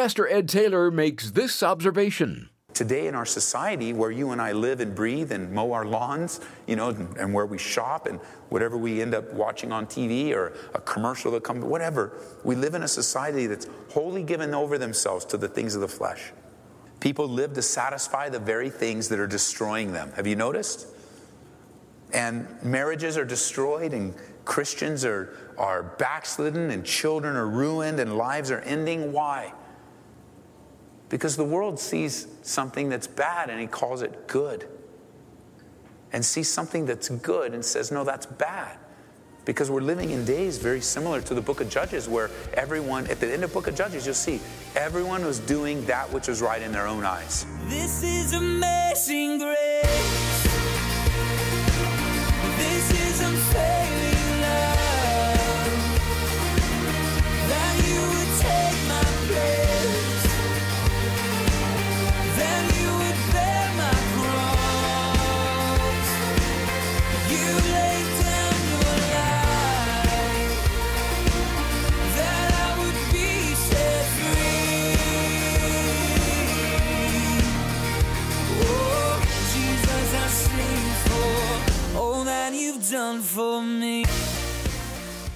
Pastor Ed Taylor makes this observation. Today in our society where you and I live and breathe and mow our lawns, you know, and where we shop and whatever we end up watching on TV or a commercial that comes, whatever, we live in a society that's wholly given over themselves to the things of the flesh. People live to satisfy the very things that are destroying them. Have you noticed? And marriages are destroyed and Christians are backslidden and children are ruined and lives are ending. Why? Because the world sees something that's bad and he calls it good. And sees something that's good and says, no, that's bad. Because we're living in days very similar to the book of Judges where everyone, at the end of book of Judges, you'll see everyone was doing that which was right in their own eyes. This is amazing grace. This is unfailing love. That you would take my place.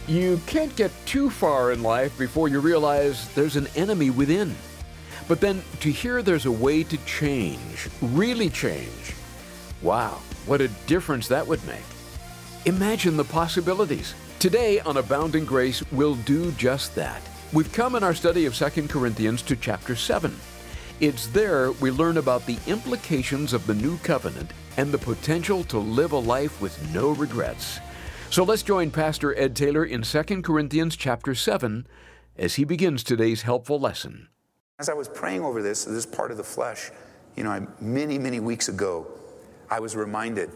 You can't get too far in life before you realize there's an enemy within. But then to hear there's a way to change, really change, wow, what a difference that would make. Imagine the possibilities. Today on Abounding Grace, we'll do just that. We've come in our study of 2 Corinthians to chapter 7. It's there we learn about the implications of the new covenant and the potential to live a life with no regrets. So let's join Pastor Ed Taylor in 2 Corinthians chapter 7 as he begins today's helpful lesson. As I was praying over this part of the flesh, you know, many, many weeks ago, I was reminded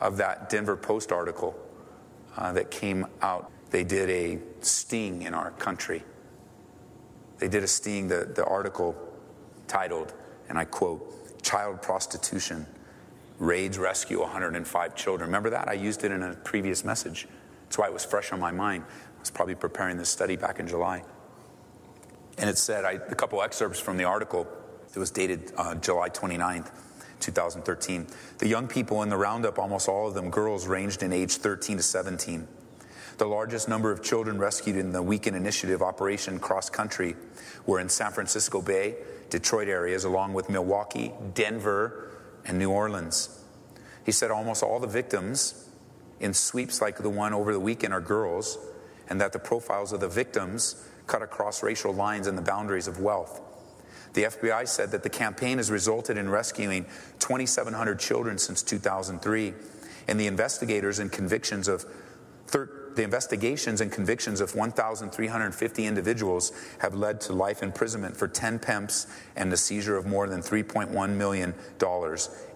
of that Denver Post article that came out. They did a sting in our country. They did a sting, the article titled, and I quote, "Child Prostitution Raids Rescue 105 Children." Remember that? I used it in a previous message. That's why it was fresh on my mind. I was probably preparing this study back in July. And it said, a couple excerpts from the article, it was dated July 29th, 2013. "The young people in the roundup, almost all of them girls ranged in age 13 to 17. The largest number of children rescued in the weekend initiative Operation Cross Country were in San Francisco Bay, Detroit areas, along with Milwaukee, Denver, and New Orleans." He said almost all the victims in sweeps like the one over the weekend are girls, and that the profiles of the victims cut across racial lines and the boundaries of wealth. The FBI said that the campaign has resulted in rescuing 2,700 children since 2003, and the investigations and convictions of 1,350 individuals have led to life imprisonment for 10 pimps and the seizure of more than $3.1 million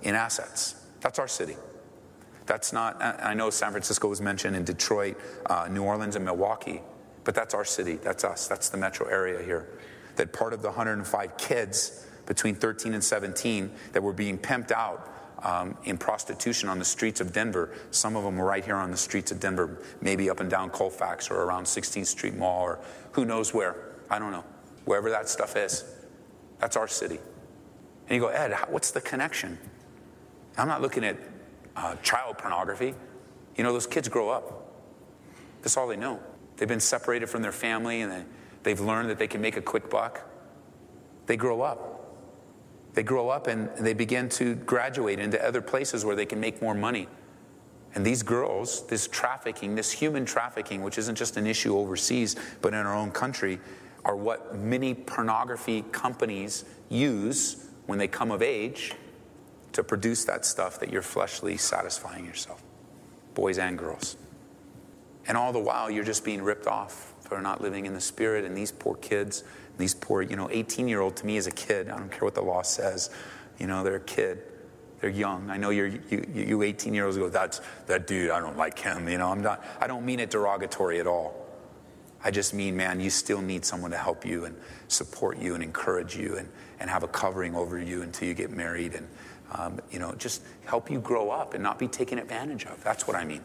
in assets. That's our city. That's not, I know San Francisco was mentioned in Detroit, New Orleans, and Milwaukee, but that's our city. That's us. That's the metro area here. That part of the 105 kids between 13 and 17 that were being pimped out in prostitution on the streets of Denver. Some of them were right here on the streets of Denver, maybe up and down Colfax or around 16th Street Mall or who knows where. I don't know. Wherever that stuff is. That's our city. And you go, Ed, what's the connection? I'm not looking at child pornography. You know, those kids grow up. That's all they know. They've been separated from their family and they've learned that they can make a quick buck. They grow up. They grow up and they begin to graduate into other places where they can make more money. And these girls, this trafficking, this human trafficking, which isn't just an issue overseas, but in our own country, are what many pornography companies use when they come of age to produce that stuff that you're fleshly satisfying yourself, boys and girls. And all the while, you're just being ripped off for not living in the Spirit. And these poor kids... These poor, 18-year-old to me is a kid. I don't care what the law says. You know, they're a kid. They're young. I know you 18-year-olds go, that's that dude, I don't like him. I don't mean it derogatory at all. I just mean, man, you still need someone to help you and support you and encourage you and have a covering over you until you get married and, just help you grow up and not be taken advantage of. That's what I mean.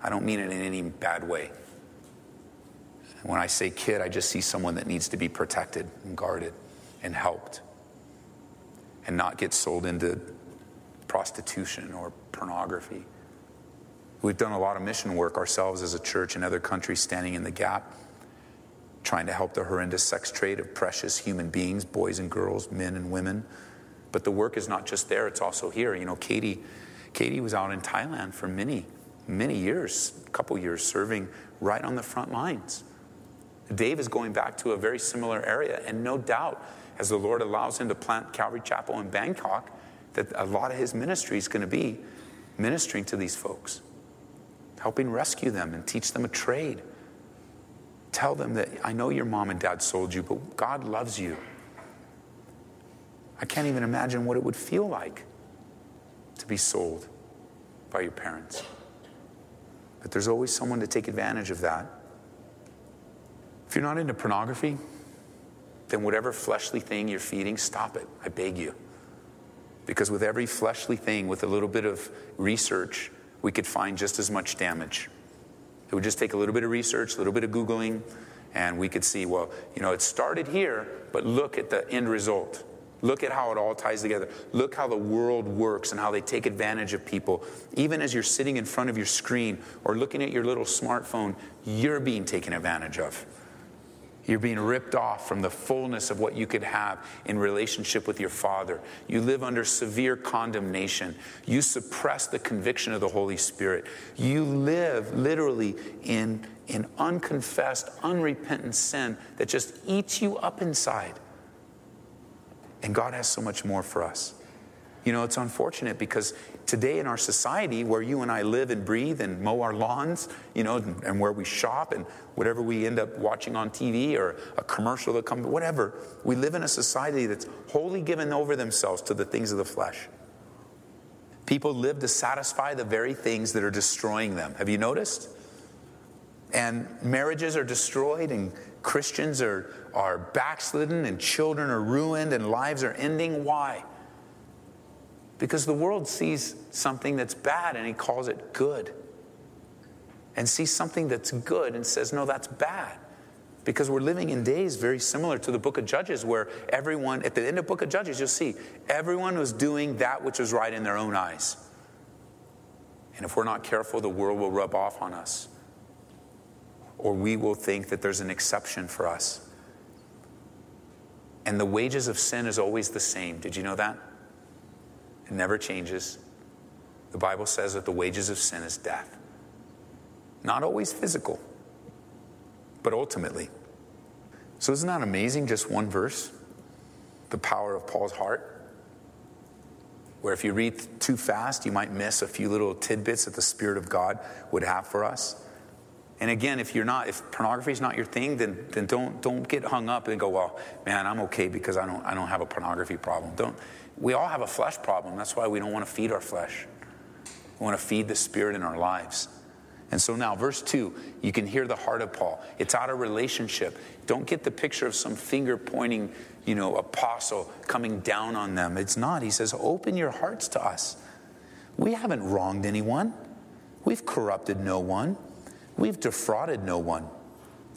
I don't mean it in any bad way. And when I say kid, I just see someone that needs to be protected and guarded and helped and not get sold into prostitution or pornography. We've done a lot of mission work ourselves as a church in other countries, standing in the gap, trying to help the horrendous sex trade of precious human beings, boys and girls, men and women. But the work is not just there, it's also here. You know, Katie was out in Thailand for many, many years, a couple years, serving right on the front lines. Dave is going back to a very similar area, and no doubt, as the Lord allows him to plant Calvary Chapel in Bangkok, that a lot of his ministry is going to be ministering to these folks, helping rescue them and teach them a trade. Tell them that, I know your mom and dad sold you, but God loves you. I can't even imagine what it would feel like to be sold by your parents. But there's always someone to take advantage of that. If you're not into pornography, then whatever fleshly thing you're feeding, stop it. I beg you. Because with every fleshly thing, with a little bit of research, we could find just as much damage. It would just take a little bit of research, a little bit of Googling, and we could see, well, you know, it started here, but look at the end result. Look at how it all ties together. Look how the world works and how they take advantage of people. Even as you're sitting in front of your screen or looking at your little smartphone, you're being taken advantage of. You're being ripped off from the fullness of what you could have in relationship with your Father. You live under severe condemnation. You suppress the conviction of the Holy Spirit. You live literally in unconfessed, unrepentant sin that just eats you up inside. And God has so much more for us. You know, it's unfortunate because today in our society where you and I live and breathe and mow our lawns, you know, and where we shop and whatever we end up watching on TV or a commercial that comes, whatever, we live in a society that's wholly given over themselves to the things of the flesh. People live to satisfy the very things that are destroying them. Have you noticed? And marriages are destroyed and Christians are backslidden and children are ruined and lives are ending. Why? Because the world sees something that's bad and he calls it good. And sees something that's good and says, no, that's bad. Because we're living in days very similar to the book of Judges where everyone, at the end of the book of Judges, you'll see everyone was doing that which was right in their own eyes. And if we're not careful, the world will rub off on us. Or we will think that there's an exception for us. And the wages of sin is always the same. Did you know that? It never changes. The Bible says that the wages of sin is death. Not always physical, but ultimately. So isn't that amazing? Just one verse. The power of Paul's heart. Where if you read too fast, you might miss a few little tidbits that the Spirit of God would have for us. And again, if pornography is not your thing, then don't get hung up and go, well, man, I'm okay because I don't have a pornography problem. We all have a flesh problem. That's why we don't want to feed our flesh. We want to feed the Spirit in our lives. And so now, verse 2, you can hear the heart of Paul. It's out of relationship. Don't get the picture of some finger-pointing, you know, apostle coming down on them. It's not. He says, open your hearts to us. We haven't wronged anyone. We've corrupted no one. We've defrauded no one.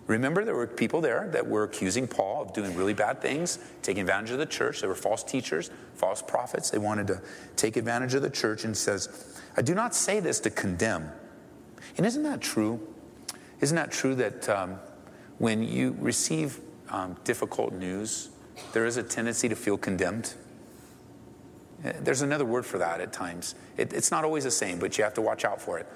Remember, there were people there that were accusing Paul of doing really bad things, taking advantage of the church. There were false teachers, false prophets. They wanted to take advantage of the church, and says, I do not say this to condemn. And isn't that true? Isn't that true that when you receive difficult news, there is a tendency to feel condemned? There's another word for that at times. It's not always the same, but you have to watch out for it.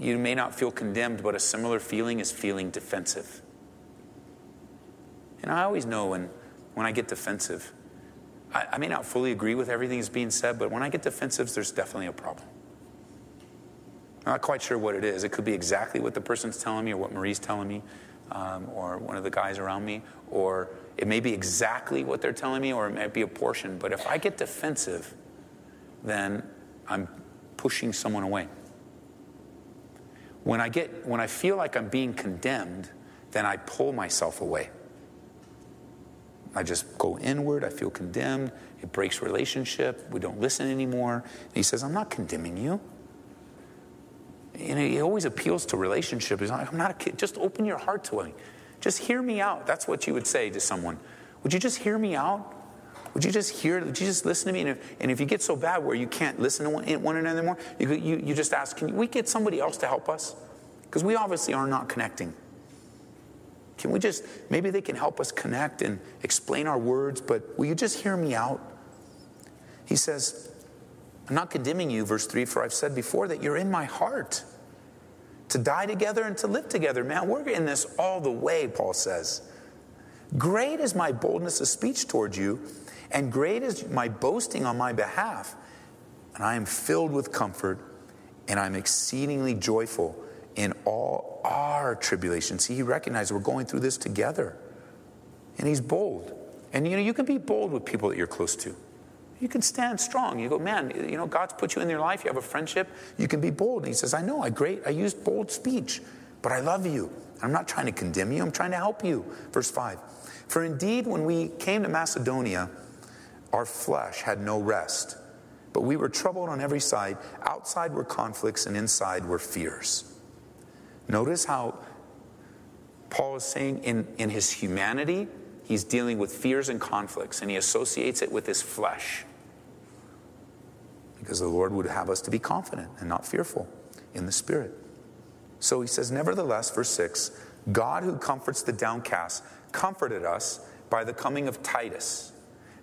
You may not feel condemned, but a similar feeling is feeling defensive. And I always know when I get defensive, I may not fully agree with everything that's being said, but when I get defensive, there's definitely a problem. I'm not quite sure what it is. It could be exactly what the person's telling me or what Marie's telling me or one of the guys around me, or it may be exactly what they're telling me or it might be a portion. But if I get defensive, then I'm pushing someone away. When I feel like I'm being condemned, then I pull myself away. I just go inward. I feel condemned. It breaks relationship. We don't listen anymore. And he says, I'm not condemning you. and he always appeals to relationship. He's like, I'm not a kid. Just open your heart to him. Just hear me out. That's what you would say to someone. Would you just hear me out? Would you just hear? Would you just listen to me? And if you get so bad where you can't listen to one another anymore, you just ask, can we get somebody else to help us? Because we obviously are not connecting. Can we just, maybe they can help us connect and explain our words, but will you just hear me out? He says, I'm not condemning you, verse 3, for I've said before that you're in my heart. To die together and to live together. Man, we're in this all the way, Paul says. Great is my boldness of speech toward you, and great is my boasting on my behalf. And I am filled with comfort, and I'm exceedingly joyful in all our tribulations. See, he recognized we're going through this together. And he's bold. And, you can be bold with people that you're close to. You can stand strong. You go, man, God's put you in your life. You have a friendship. You can be bold. And he says, I know, I used bold speech, but I love you. I'm not trying to condemn you. I'm trying to help you. Verse 5, for indeed, when we came to Macedonia, our flesh had no rest, but we were troubled on every side. Outside were conflicts and inside were fears. Notice how Paul is saying in his humanity, he's dealing with fears and conflicts, and he associates it with his flesh. Because the Lord would have us to be confident and not fearful in the Spirit. So he says, nevertheless, verse 6, God who comforts the downcast comforted us by the coming of Titus,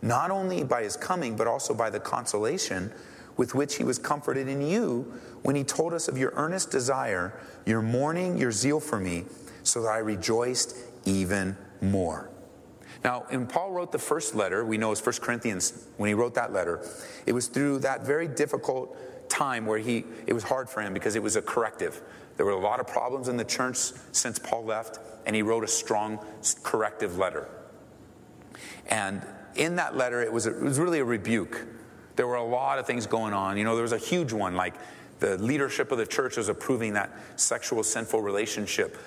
not only by his coming, but also by the consolation with which he was comforted in you when he told us of your earnest desire, your mourning, your zeal for me, so that I rejoiced even more. Now, when Paul wrote the first letter, we know as 1 Corinthians, when he wrote that letter, it was through that very difficult time where it was hard for him because it was a corrective. There were a lot of problems in the church since Paul left, and he wrote a strong corrective letter. And in that letter, it was really a rebuke. There were a lot of things going on. There was a huge one, like the leadership of the church was approving that sexual sinful relationship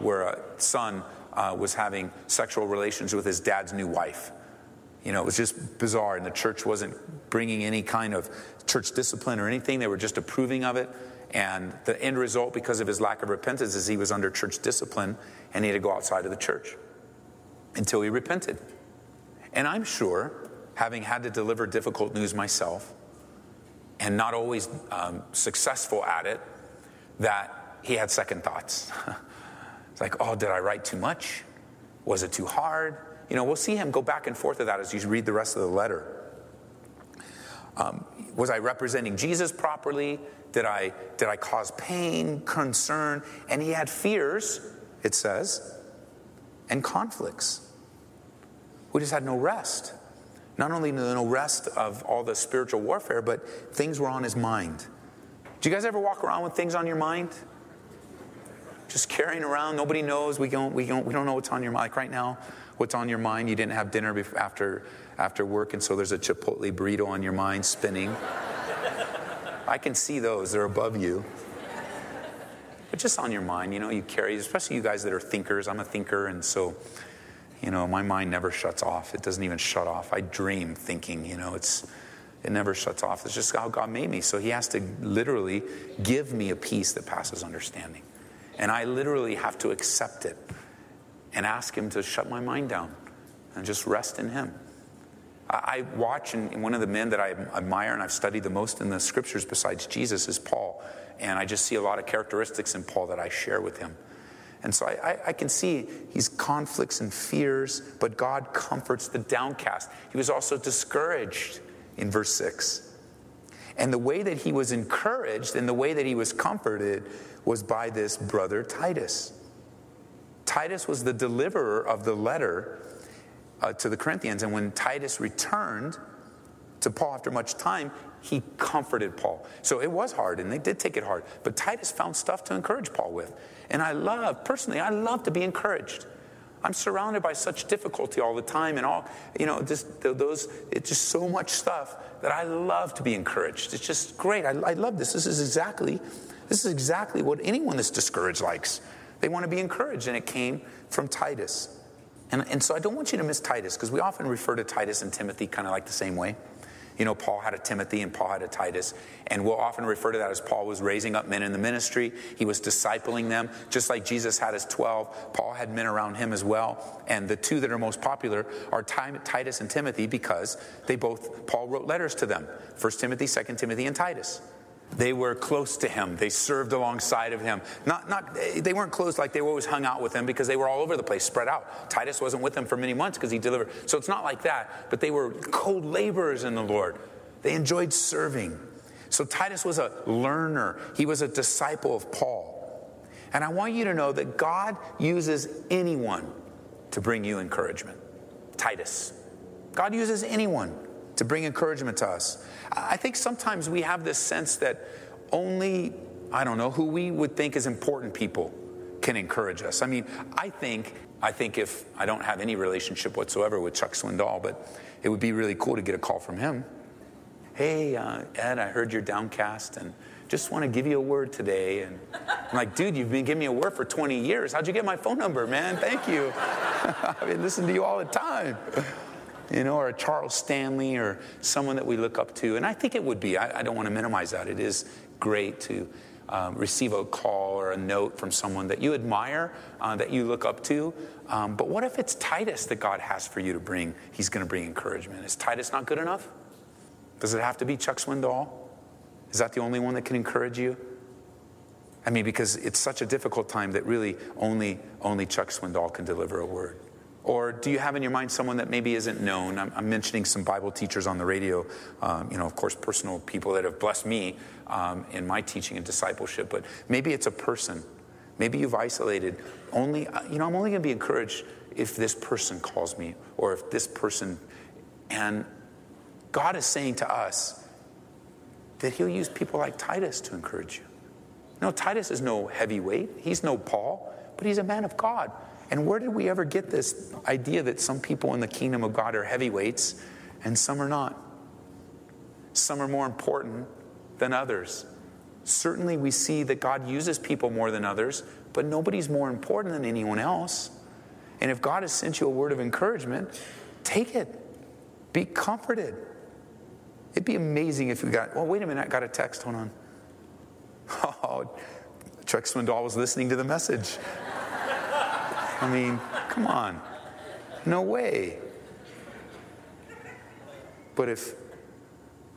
where a son was having sexual relations with his dad's new wife. It was just bizarre, and the church wasn't bringing any kind of church discipline or anything. They were just approving of it, and the end result, because of his lack of repentance, is he was under church discipline, and he had to go outside of the church until he repented. And I'm sure, having had to deliver difficult news myself, and not always successful at it, that he had second thoughts. It's like, oh, did I write too much? Was it too hard? We'll see him go back and forth of that as you read the rest of the letter. Was I representing Jesus properly? Did I cause pain, concern? And he had fears, it says, and conflicts. We just had no rest. Not only no rest of all the spiritual warfare, but things were on his mind. Do you guys ever walk around with things on your mind? Just carrying around, nobody knows. We don't know what's on your mind. Like right now, what's on your mind? You didn't have dinner after work, and so there's a Chipotle burrito on your mind spinning. I can see those; they're above you. But just on your mind, you carry. Especially you guys that are thinkers. I'm a thinker, and so my mind never shuts off. It doesn't even shut off. I dream thinking. It never shuts off. It's just how God made me. So He has to literally give me a peace that passes understanding. And I literally have to accept it and ask him to shut my mind down and just rest in him. I watch, and one of the men that I admire and I've studied the most in the scriptures besides Jesus is Paul. And I just see a lot of characteristics in Paul that I share with him. And so I can see he's conflicts and fears, but God comforts the downcast. He was also discouraged in verse 6. And the way that he was encouraged and the way that he was comforted was by this brother Titus. Titus was the deliverer of the letter to the Corinthians. And when Titus returned to Paul after much time, he comforted Paul. So it was hard, and they did take it hard. But Titus found stuff to encourage Paul with. And I love to be encouraged. I'm surrounded by such difficulty all the time, and it's just so much stuff that I love to be encouraged. It's just great. I love this. This is exactly what anyone that's discouraged likes. They want to be encouraged, and it came from Titus. And so I don't want you to miss Titus, because we often refer to Titus and Timothy kind of like the same way. You know, Paul had a Timothy and Paul had a Titus. And we'll often refer to that as Paul was raising up men in the ministry. He was discipling them. Just like Jesus had his 12, Paul had men around him as well. And the two that are most popular are Titus and Timothy because they both, Paul wrote letters to them. 1 Timothy, 2 Timothy, and Titus. They were close to him. They served alongside of him. They weren't close like they were always hung out with him because they were all over the place, spread out. Titus wasn't with them for many months because he delivered. So it's not like that, but they were co-laborers in the Lord. They enjoyed serving. So Titus was a learner. He was a disciple of Paul. And I want you to know that God uses anyone to bring you encouragement. Titus. God uses anyone to bring encouragement to us. I think sometimes we have this sense that only, who we would think is important people can encourage us. I mean, I think if I don't have any relationship whatsoever with Chuck Swindoll, but it would be really cool to get a call from him. Hey, Ed, I heard you're downcast and just want to give you a word today. And I'm like, dude, you've been giving me a word for 20 years. How'd you get my phone number, man? Thank you. I've been listening to you all the time. You know, or Charles Stanley or someone that we look up to. And I think it would be. I don't want to minimize that. It is great to receive a call or a note from someone that you admire, that you look up to. But what if it's Titus that God has for you to bring? He's going to bring encouragement. Is Titus not good enough? Does it have to be Chuck Swindoll? Is that the only one that can encourage you? I mean, because it's such a difficult time that really only Chuck Swindoll can deliver a word. Or do you have in your mind someone that maybe isn't known? I'm mentioning some Bible teachers on the radio, of course, personal people that have blessed me in my teaching and discipleship. But maybe it's a person. Maybe you've isolated. I'm only going to be encouraged if this person calls me or if this person. And God is saying to us that he'll use people like Titus to encourage you. No, Titus is no heavyweight. He's no Paul, but he's a man of God. And where did we ever get this idea that some people in the kingdom of God are heavyweights and some are not? Some are more important than others. Certainly we see that God uses people more than others, but nobody's more important than anyone else. And if God has sent you a word of encouragement, take it. Be comforted. It'd be amazing if we got, well, wait a minute, I got a text, hold on. Oh, Chuck Swindoll was listening to the message. I mean, come on. No way. But if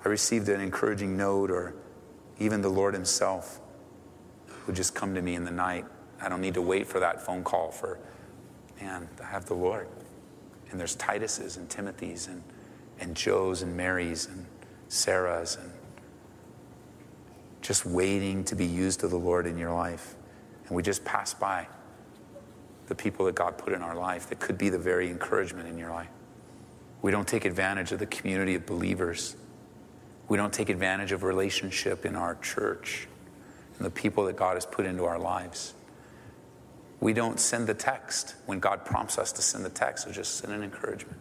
I received an encouraging note or even the Lord himself would just come to me in the night, I don't need to wait for that phone call I have the Lord. And there's Titus's and Timothy's and Joe's and Mary's and Sarah's and just waiting to be used of the Lord in your life. And we just pass by the people that God put in our life that could be the very encouragement in your life. We don't take advantage of the community of believers. We don't take advantage of relationship in our church and the people that God has put into our lives. We don't send the text. When God prompts us to send the text, we just send an encouragement.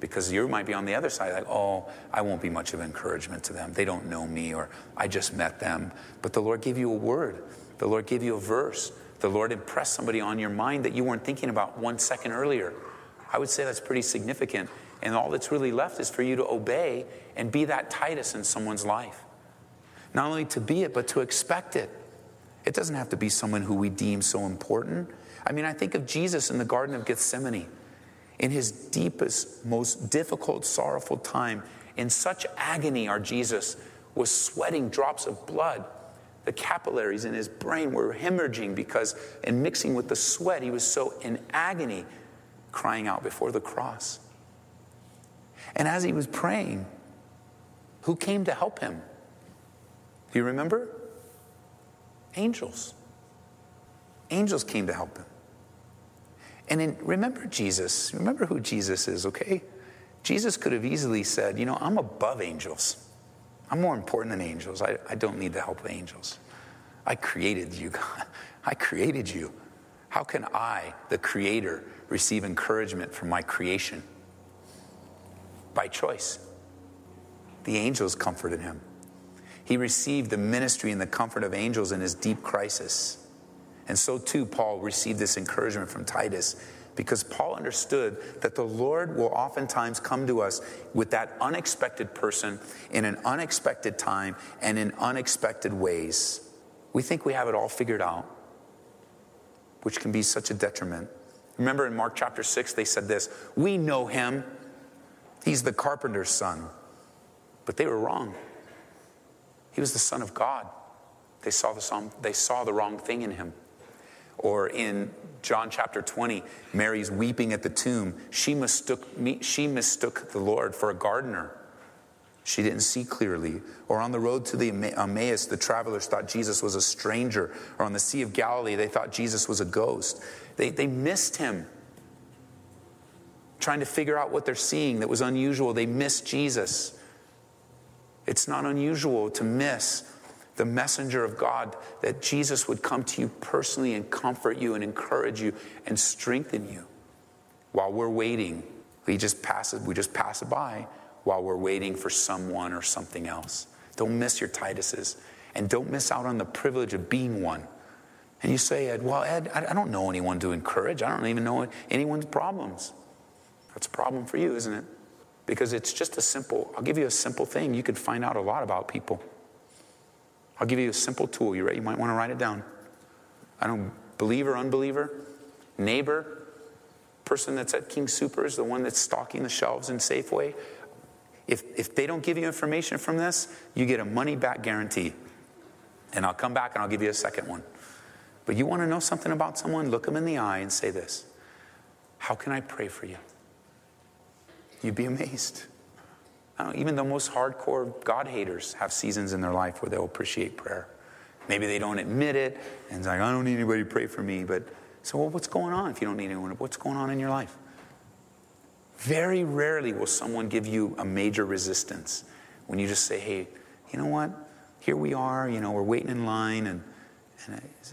Because you might be on the other side, like, oh, I won't be much of encouragement to them. They don't know me, or I just met them. But the Lord gave you a word. The Lord gave you a verse. The Lord impressed somebody on your mind that you weren't thinking about 1 second earlier. I would say that's pretty significant. And all that's really left is for you to obey and be that Titus in someone's life. Not only to be it, but to expect it. It doesn't have to be someone who we deem so important. I mean, I think of Jesus in the Garden of Gethsemane. In his deepest, most difficult, sorrowful time, in such agony, our Jesus was sweating drops of blood. The capillaries in his brain were hemorrhaging because, in mixing with the sweat, he was so in agony, crying out before the cross. And as he was praying, who came to help him? Do you remember? Angels. Angels came to help him. And then remember Jesus. Remember who Jesus is, okay? Jesus could have easily said, I'm above angels. I'm more important than angels. I don't need the help of angels. I created you, God. I created you. How can I, the creator, receive encouragement from my creation? By choice. The angels comforted him. He received the ministry and the comfort of angels in his deep crisis. And so too, Paul received this encouragement from Titus because Paul understood that the Lord will oftentimes come to us with that unexpected person in an unexpected time and in unexpected ways. We think we have it all figured out, which can be such a detriment. Remember in Mark chapter 6, they said this, "We know him. He's the carpenter's son." But they were wrong. He was the Son of God. They saw the wrong thing in him. Or in John chapter 20, Mary's weeping at the tomb. She mistook the Lord for a gardener. She didn't see clearly. Or on the road to the Emmaus, the travelers thought Jesus was a stranger. Or on the Sea of Galilee, they thought Jesus was a ghost. They missed him. Trying to figure out what they're seeing that was unusual. They missed Jesus. It's not unusual to miss the messenger of God, that Jesus would come to you personally and comfort you and encourage you and strengthen you while we're waiting. We just pass it by while we're waiting for someone or something else. Don't miss your Tituses, and don't miss out on the privilege of being one. And you say, Ed, I don't know anyone to encourage. I don't even know anyone's problems. That's a problem for you, isn't it? Because it's just I'll give you a simple thing. You can find out a lot about people. I'll give you a simple tool. You ready? You might want to write it down. I don't, believer, unbeliever, neighbor, person that's at King Super is the one that's stocking the shelves in Safeway. If they don't give you information from this, you get a money back guarantee. And I'll come back and I'll give you a second one. But you want to know something about someone? Look them in the eye and say this. How can I pray for you? You'd be amazed. Even the most hardcore God haters have seasons in their life where they'll appreciate prayer. Maybe they don't admit it, and it's like, I don't need anybody to pray for me. But so, what's going on if you don't need anyone? What's going on in your life? Very rarely will someone give you a major resistance when you just say, hey, you know what? Here we are, we're waiting in line, and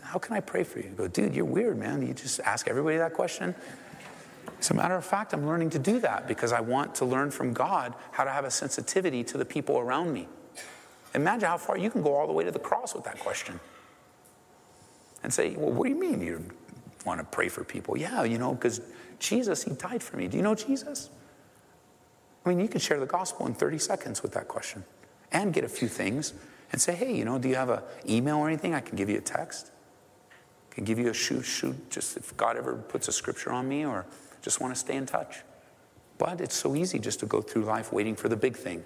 how can I pray for you? You go, dude, you're weird, man. You just ask everybody that question. As a matter of fact, I'm learning to do that because I want to learn from God how to have a sensitivity to the people around me. Imagine how far you can go all the way to the cross with that question. And say, well, what do you mean you want to pray for people? Yeah, because Jesus, he died for me. Do you know Jesus? You can share the gospel in 30 seconds with that question and get a few things and say, hey, do you have an email or anything? I can give you a text. I can give you a shoot, just if God ever puts a scripture on me or... just want to stay in touch. But it's so easy just to go through life waiting for the big thing,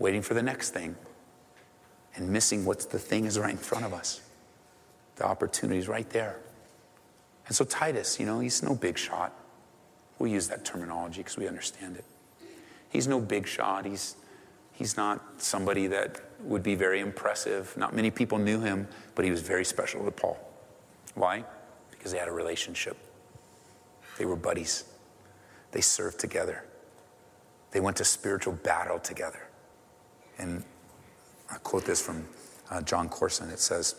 waiting for the next thing, and missing what the thing is right in front of us. The opportunity is right there. And so Titus, he's no big shot. We'll use that terminology because we understand it. He's no big shot. He's not somebody that would be very impressive. Not many people knew him, but he was very special to Paul. Why? Because they had a relationship. They were buddies. They served together. They went to spiritual battle together. And I quote this from John Corson. It says,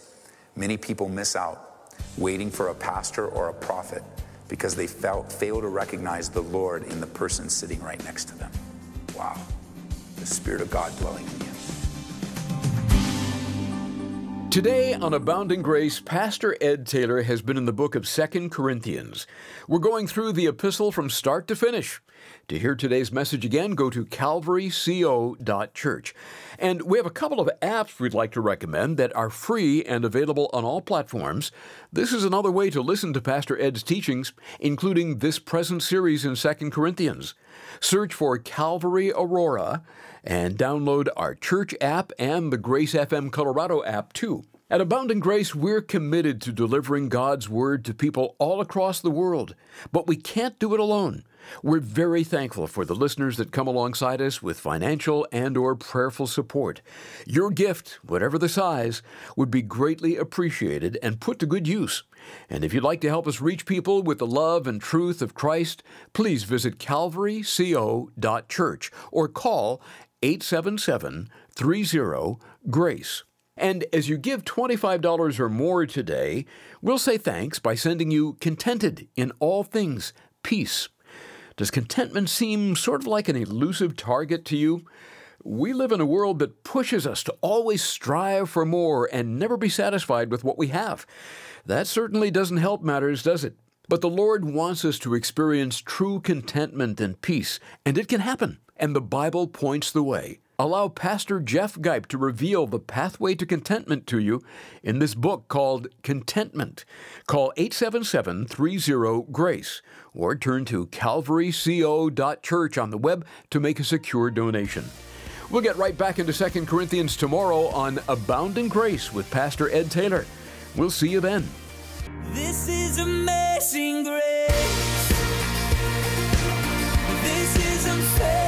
many people miss out waiting for a pastor or a prophet because they fail to recognize the Lord in the person sitting right next to them. Wow. The Spirit of God dwelling in you. Today on Abounding Grace, Pastor Ed Taylor has been in the book of 2 Corinthians. We're going through the epistle from start to finish. To hear today's message again, go to calvaryco.church. And we have a couple of apps we'd like to recommend that are free and available on all platforms. This is another way to listen to Pastor Ed's teachings, including this present series in 2 Corinthians. Search for Calvary Aurora and download our church app and the Grace FM Colorado app, too. At Abounding Grace, we're committed to delivering God's Word to people all across the world, but we can't do it alone. We're very thankful for the listeners that come alongside us with financial and/or prayerful support. Your gift, whatever the size, would be greatly appreciated and put to good use. And if you'd like to help us reach people with the love and truth of Christ, please visit calvaryco.church or call 877-30-GRACE. And as you give $25 or more today, we'll say thanks by sending you Contented in All Things, Peace. Does contentment seem sort of like an elusive target to you? We live in a world that pushes us to always strive for more and never be satisfied with what we have. That certainly doesn't help matters, does it? But the Lord wants us to experience true contentment and peace, and it can happen. And the Bible points the way. Allow Pastor Jeff Geip to reveal the pathway to contentment to you in this book called Contentment. Call 877-30-GRACE or turn to calvaryco.church on the web to make a secure donation. We'll get right back into 2 Corinthians tomorrow on Abounding Grace with Pastor Ed Taylor. We'll see you then. This is amazing grace. This is unfailing.